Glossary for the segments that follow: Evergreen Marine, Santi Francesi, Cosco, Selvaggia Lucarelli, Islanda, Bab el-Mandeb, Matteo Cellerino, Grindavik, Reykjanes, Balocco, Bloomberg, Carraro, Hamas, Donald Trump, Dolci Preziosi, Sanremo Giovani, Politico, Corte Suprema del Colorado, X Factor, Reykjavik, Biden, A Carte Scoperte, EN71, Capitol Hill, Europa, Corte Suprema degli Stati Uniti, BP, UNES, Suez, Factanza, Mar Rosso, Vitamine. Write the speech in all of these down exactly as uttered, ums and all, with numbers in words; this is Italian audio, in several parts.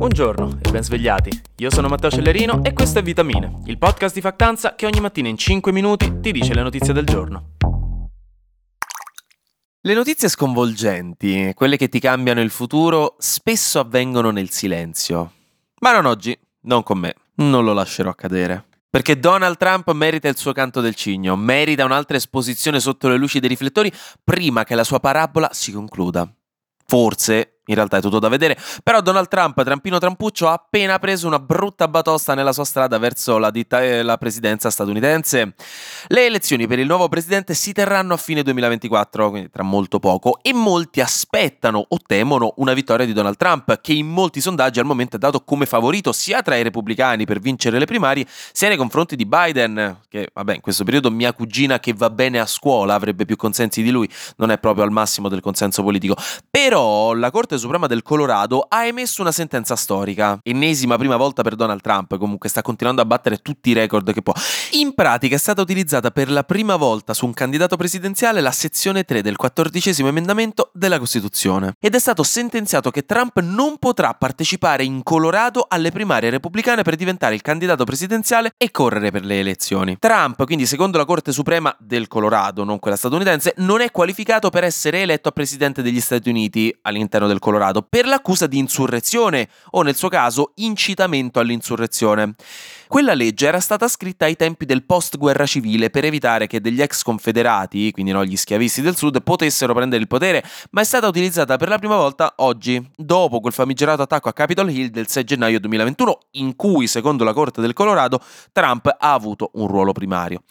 Buongiorno e ben svegliati. Io sono Matteo Cellerino e questo è Vitamine, il podcast di Factanza che ogni mattina in cinque minuti ti dice le notizie del giorno. Le notizie sconvolgenti, quelle che ti cambiano il futuro, spesso avvengono nel silenzio. Ma non oggi, non con me, non lo lascerò accadere. Perché Donald Trump merita il suo canto del cigno, merita un'altra esposizione sotto le luci dei riflettori prima che la sua parabola si concluda. Forse, in realtà è tutto da vedere, però Donald Trump, trampino trampuccio, ha appena preso una brutta batosta nella sua strada verso la, ditta- la presidenza statunitense. Le elezioni per il nuovo presidente si terranno a fine duemilaventiquattro, quindi tra molto poco, e molti aspettano o temono una vittoria di Donald Trump, che in molti sondaggi al momento è dato come favorito sia tra i repubblicani per vincere le primarie, sia nei confronti di Biden, che vabbè in questo periodo mia cugina che va bene a scuola avrebbe più consensi di lui, non è proprio al massimo del consenso politico. Però la Corte Suprema del Colorado ha emesso una sentenza storica, ennesima prima volta per Donald Trump, comunque sta continuando a battere tutti i record che può. In pratica è stata utilizzata per la prima volta su un candidato presidenziale la sezione tre del quattordicesimo emendamento della Costituzione ed è stato sentenziato che Trump non potrà partecipare in Colorado alle primarie repubblicane per diventare il candidato presidenziale e correre per le elezioni. Trump, quindi, secondo la Corte Suprema del Colorado, non quella statunitense, non è qualificato per essere eletto a presidente degli Stati Uniti all'interno del Colorado per l'accusa di insurrezione o, nel suo caso, incitamento all'insurrezione. Quella legge era stata scritta ai tempi del post-guerra civile per evitare che degli ex confederati, quindi no, gli schiavisti del sud, potessero prendere il potere, ma è stata utilizzata per la prima volta oggi, dopo quel famigerato attacco a Capitol Hill del sei gennaio duemilaventuno, in cui, secondo la Corte del Colorado, Trump ha avuto un ruolo primario.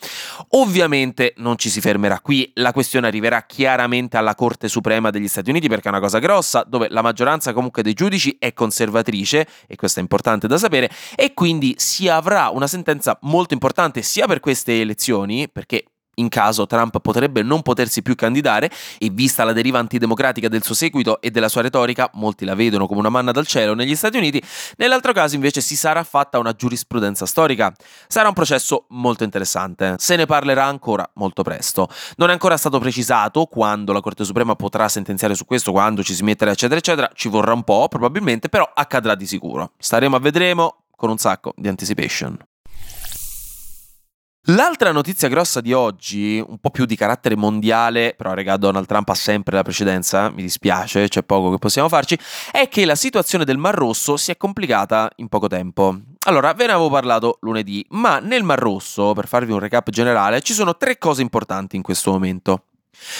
Ovviamente non ci si fermerà qui, la questione arriverà chiaramente alla Corte Suprema degli Stati Uniti perché è una cosa grossa, dove la maggioranza comunque dei giudici è conservatrice, e questo è importante da sapere, e quindi si avrà una sentenza molto importante sia per queste elezioni, perché in caso Trump potrebbe non potersi più candidare e vista la deriva antidemocratica del suo seguito e della sua retorica, molti la vedono come una manna dal cielo negli Stati Uniti, nell'altro caso invece si sarà fatta una giurisprudenza storica. Sarà un processo molto interessante, se ne parlerà ancora molto presto. Non è ancora stato precisato quando la Corte Suprema potrà sentenziare su questo, quando ci si metterà eccetera eccetera, ci vorrà un po' probabilmente, però accadrà di sicuro. Staremo a vedremo con un sacco di anticipation. L'altra notizia grossa di oggi, un po' più di carattere mondiale, però raga Donald Trump ha sempre la precedenza, mi dispiace, c'è poco che possiamo farci, è che la situazione del Mar Rosso si è complicata in poco tempo. Allora, ve ne avevo parlato lunedì, ma nel Mar Rosso, per farvi un recap generale, ci sono tre cose importanti in questo momento.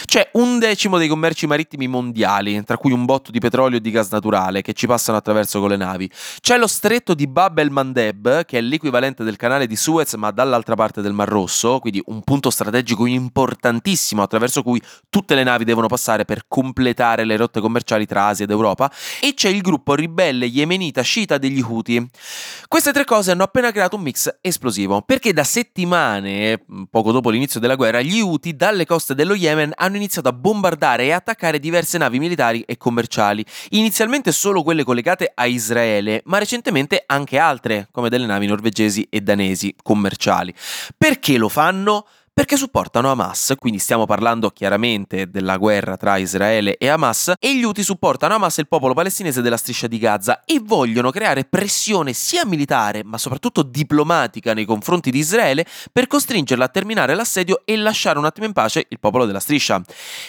C'è un decimo dei commerci marittimi mondiali, tra cui un botto di petrolio e di gas naturale che ci passano attraverso con le navi. C'è lo stretto di Bab el-Mandeb, che è l'equivalente del canale di Suez ma dall'altra parte del Mar Rosso, quindi un punto strategico importantissimo attraverso cui tutte le navi devono passare per completare le rotte commerciali tra Asia ed Europa. E c'è il gruppo ribelle yemenita sciita degli Houthi. Queste tre cose hanno appena creato un mix esplosivo, perché da settimane, poco dopo l'inizio della guerra, gli Houthi dalle coste dello Yemen hanno iniziato a bombardare e attaccare diverse navi militari e commerciali, inizialmente solo quelle collegate a Israele, ma recentemente anche altre, come delle navi norvegesi e danesi commerciali. Perché lo fanno? Perché supportano Hamas, quindi stiamo parlando chiaramente della guerra tra Israele e Hamas, e gli Houthi supportano Hamas e il popolo palestinese della striscia di Gaza e vogliono creare pressione sia militare ma soprattutto diplomatica nei confronti di Israele per costringerla a terminare l'assedio e lasciare un attimo in pace il popolo della striscia.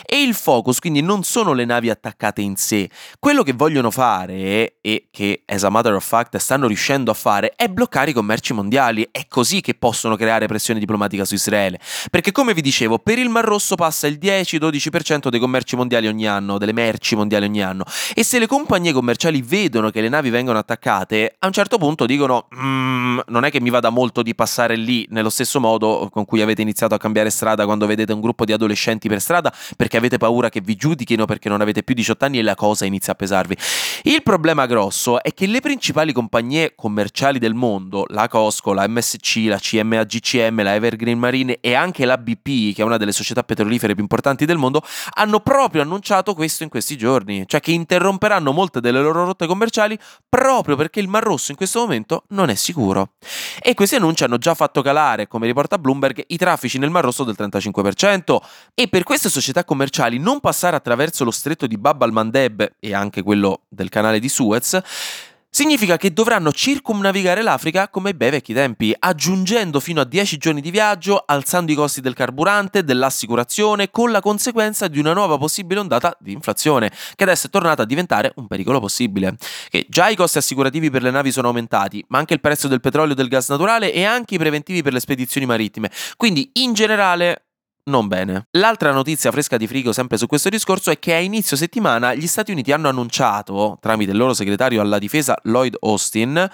E il focus quindi non sono le navi attaccate in sé, quello che vogliono fare e che as a matter of fact stanno riuscendo a fare è bloccare i commerci mondiali, è così che possono creare pressione diplomatica su Israele. Perché come vi dicevo, per il Mar Rosso passa il dieci-dodici per cento dei commerci mondiali ogni anno, delle merci mondiali ogni anno, e se le compagnie commerciali vedono che le navi vengono attaccate, a un certo punto dicono mm, non è che mi vada molto di passare lì nello stesso modo con cui avete iniziato a cambiare strada quando vedete un gruppo di adolescenti per strada perché avete paura che vi giudichino perché non avete più diciotto anni e la cosa inizia a pesarvi. Il problema grosso è che le principali compagnie commerciali del mondo, la Cosco, la M S C, la C M A G C M, la Evergreen Marine e anche la B P, che è una delle società petrolifere più importanti del mondo, hanno proprio annunciato questo in questi giorni, cioè che interromperanno molte delle loro rotte commerciali proprio perché il Mar Rosso in questo momento non è sicuro. E questi annunci hanno già fatto calare, come riporta Bloomberg, i traffici nel Mar Rosso del trentacinque per cento, e per queste società commerciali non passare attraverso lo stretto di Bab el-Mandeb e anche quello del canale di Suez Significa che dovranno circumnavigare l'Africa come bei vecchi tempi, aggiungendo fino a dieci giorni di viaggio, alzando i costi del carburante, dell'assicurazione, con la conseguenza di una nuova possibile ondata di inflazione, che adesso è tornata a diventare un pericolo possibile. Che già i costi assicurativi per le navi sono aumentati, ma anche il prezzo del petrolio e del gas naturale e anche i preventivi per le spedizioni marittime. Quindi, in generale, non bene. L'altra notizia fresca di frigo sempre su questo discorso è che a inizio settimana gli Stati Uniti hanno annunciato, tramite il loro segretario alla difesa Lloyd Austin,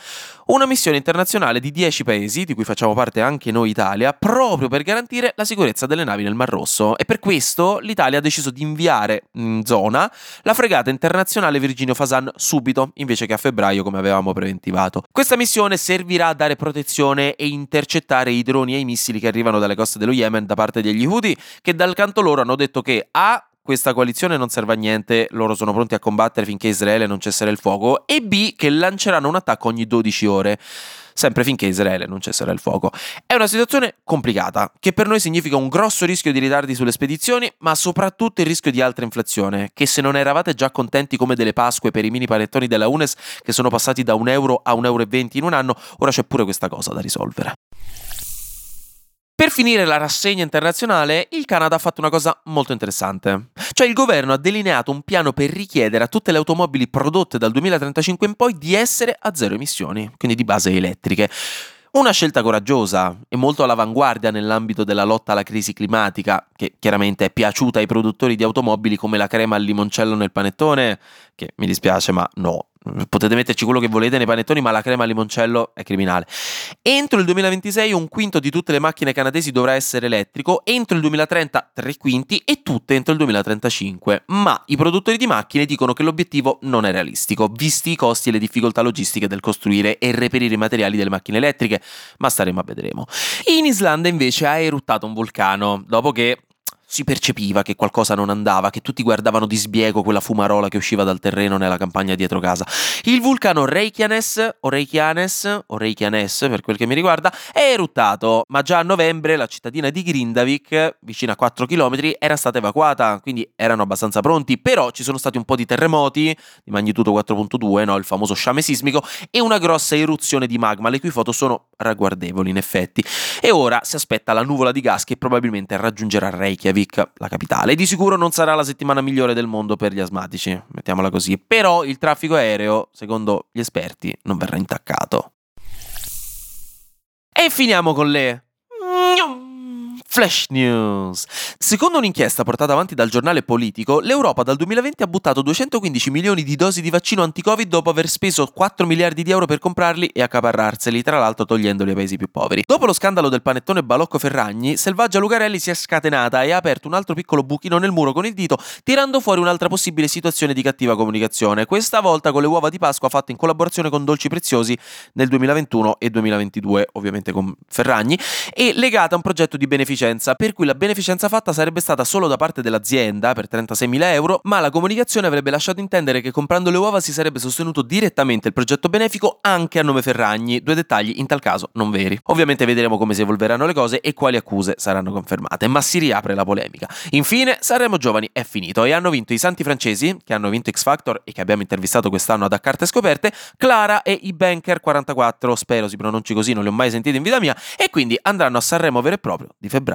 una missione internazionale di dieci paesi, di cui facciamo parte anche noi Italia, proprio per garantire la sicurezza delle navi nel Mar Rosso. E per questo l'Italia ha deciso di inviare in zona la fregata internazionale Virginio Fasan subito, invece che a febbraio come avevamo preventivato. Questa missione servirà a dare protezione e intercettare i droni e i missili che arrivano dalle coste dello Yemen da parte degli Houthi, che dal canto loro hanno detto che A, questa coalizione non serve a niente, loro sono pronti a combattere finché Israele non cesserà il fuoco, e B, che lanceranno un attacco ogni dodici ore, sempre finché Israele non cesserà il fuoco. È una situazione complicata, che per noi significa un grosso rischio di ritardi sulle spedizioni, ma soprattutto il rischio di altra inflazione, che se non eravate già contenti come delle Pasque per i mini panettoni della UNES, che sono passati da un euro a un euro e venti in un anno, ora c'è pure questa cosa da risolvere. Per finire la rassegna internazionale, il Canada ha fatto una cosa molto interessante. Cioè il governo ha delineato un piano per richiedere a tutte le automobili prodotte dal duemilatrentacinque in poi di essere a zero emissioni, quindi di base elettriche. Una scelta coraggiosa e molto all'avanguardia nell'ambito della lotta alla crisi climatica, che chiaramente è piaciuta ai produttori di automobili come la crema al limoncello nel panettone, che mi dispiace ma no, potete metterci quello che volete nei panettoni ma la crema al limoncello è criminale. Entro il duemilaventisei un quinto di tutte le macchine canadesi dovrà essere elettrico, entro il duemilatrenta tre quinti e tutte entro il duemilatrentacinque, ma i produttori di macchine dicono che l'obiettivo non è realistico, visti i costi e le difficoltà logistiche del costruire e reperire i materiali delle macchine elettriche. Ma staremo a vedremo. In Islanda invece ha eruttato un vulcano, dopo che si percepiva che qualcosa non andava, che tutti guardavano di sbiego quella fumarola che usciva dal terreno nella campagna dietro casa. Il vulcano Reykjanes, o Reykjanes, o Reykjanes per quel che mi riguarda, è eruttato, ma già a novembre la cittadina di Grindavik, vicina a quattro chilometri, era stata evacuata, quindi erano abbastanza pronti, però ci sono stati un po' di terremoti, di magnitudo quattro virgola due, no, il famoso sciame sismico, e una grossa eruzione di magma, le cui foto sono ragguardevoli in effetti. E ora si aspetta la nuvola di gas che probabilmente raggiungerà Reykjavik, la capitale. Di sicuro non sarà la settimana migliore del mondo per gli asmatici, mettiamola così, però il traffico aereo, secondo gli esperti, non verrà intaccato. E finiamo con le Flash News. Secondo un'inchiesta portata avanti dal giornale Politico, l'Europa dal duemilaventi ha buttato duecentoquindici milioni di dosi di vaccino anti-Covid dopo aver speso quattro miliardi di euro per comprarli e accaparrarseli, tra l'altro togliendoli ai paesi più poveri. Dopo lo scandalo del panettone Balocco Ferragni, Selvaggia Lucarelli si è scatenata e ha aperto un altro piccolo buchino nel muro con il dito, tirando fuori un'altra possibile situazione di cattiva comunicazione, questa volta con le uova di Pasqua fatte in collaborazione con Dolci Preziosi nel duemilaventuno e duemilaventidue, ovviamente con Ferragni, e legata a un progetto di beneficenza, per cui la beneficenza fatta sarebbe stata solo da parte dell'azienda per trentaseimila euro, ma la comunicazione avrebbe lasciato intendere che comprando le uova si sarebbe sostenuto direttamente il progetto benefico anche a nome Ferragni, due dettagli in tal caso non veri. Ovviamente vedremo come si evolveranno le cose e quali accuse saranno confermate, ma si riapre la polemica. Infine, Sanremo Giovani è finito e hanno vinto i Santi Francesi, che hanno vinto X Factor e che abbiamo intervistato quest'anno ad A Carte Scoperte, Clara e i Banker quarantaquattro, spero si pronunci così, non li ho mai sentiti in vita mia, e quindi andranno a Sanremo vero e proprio di febbraio.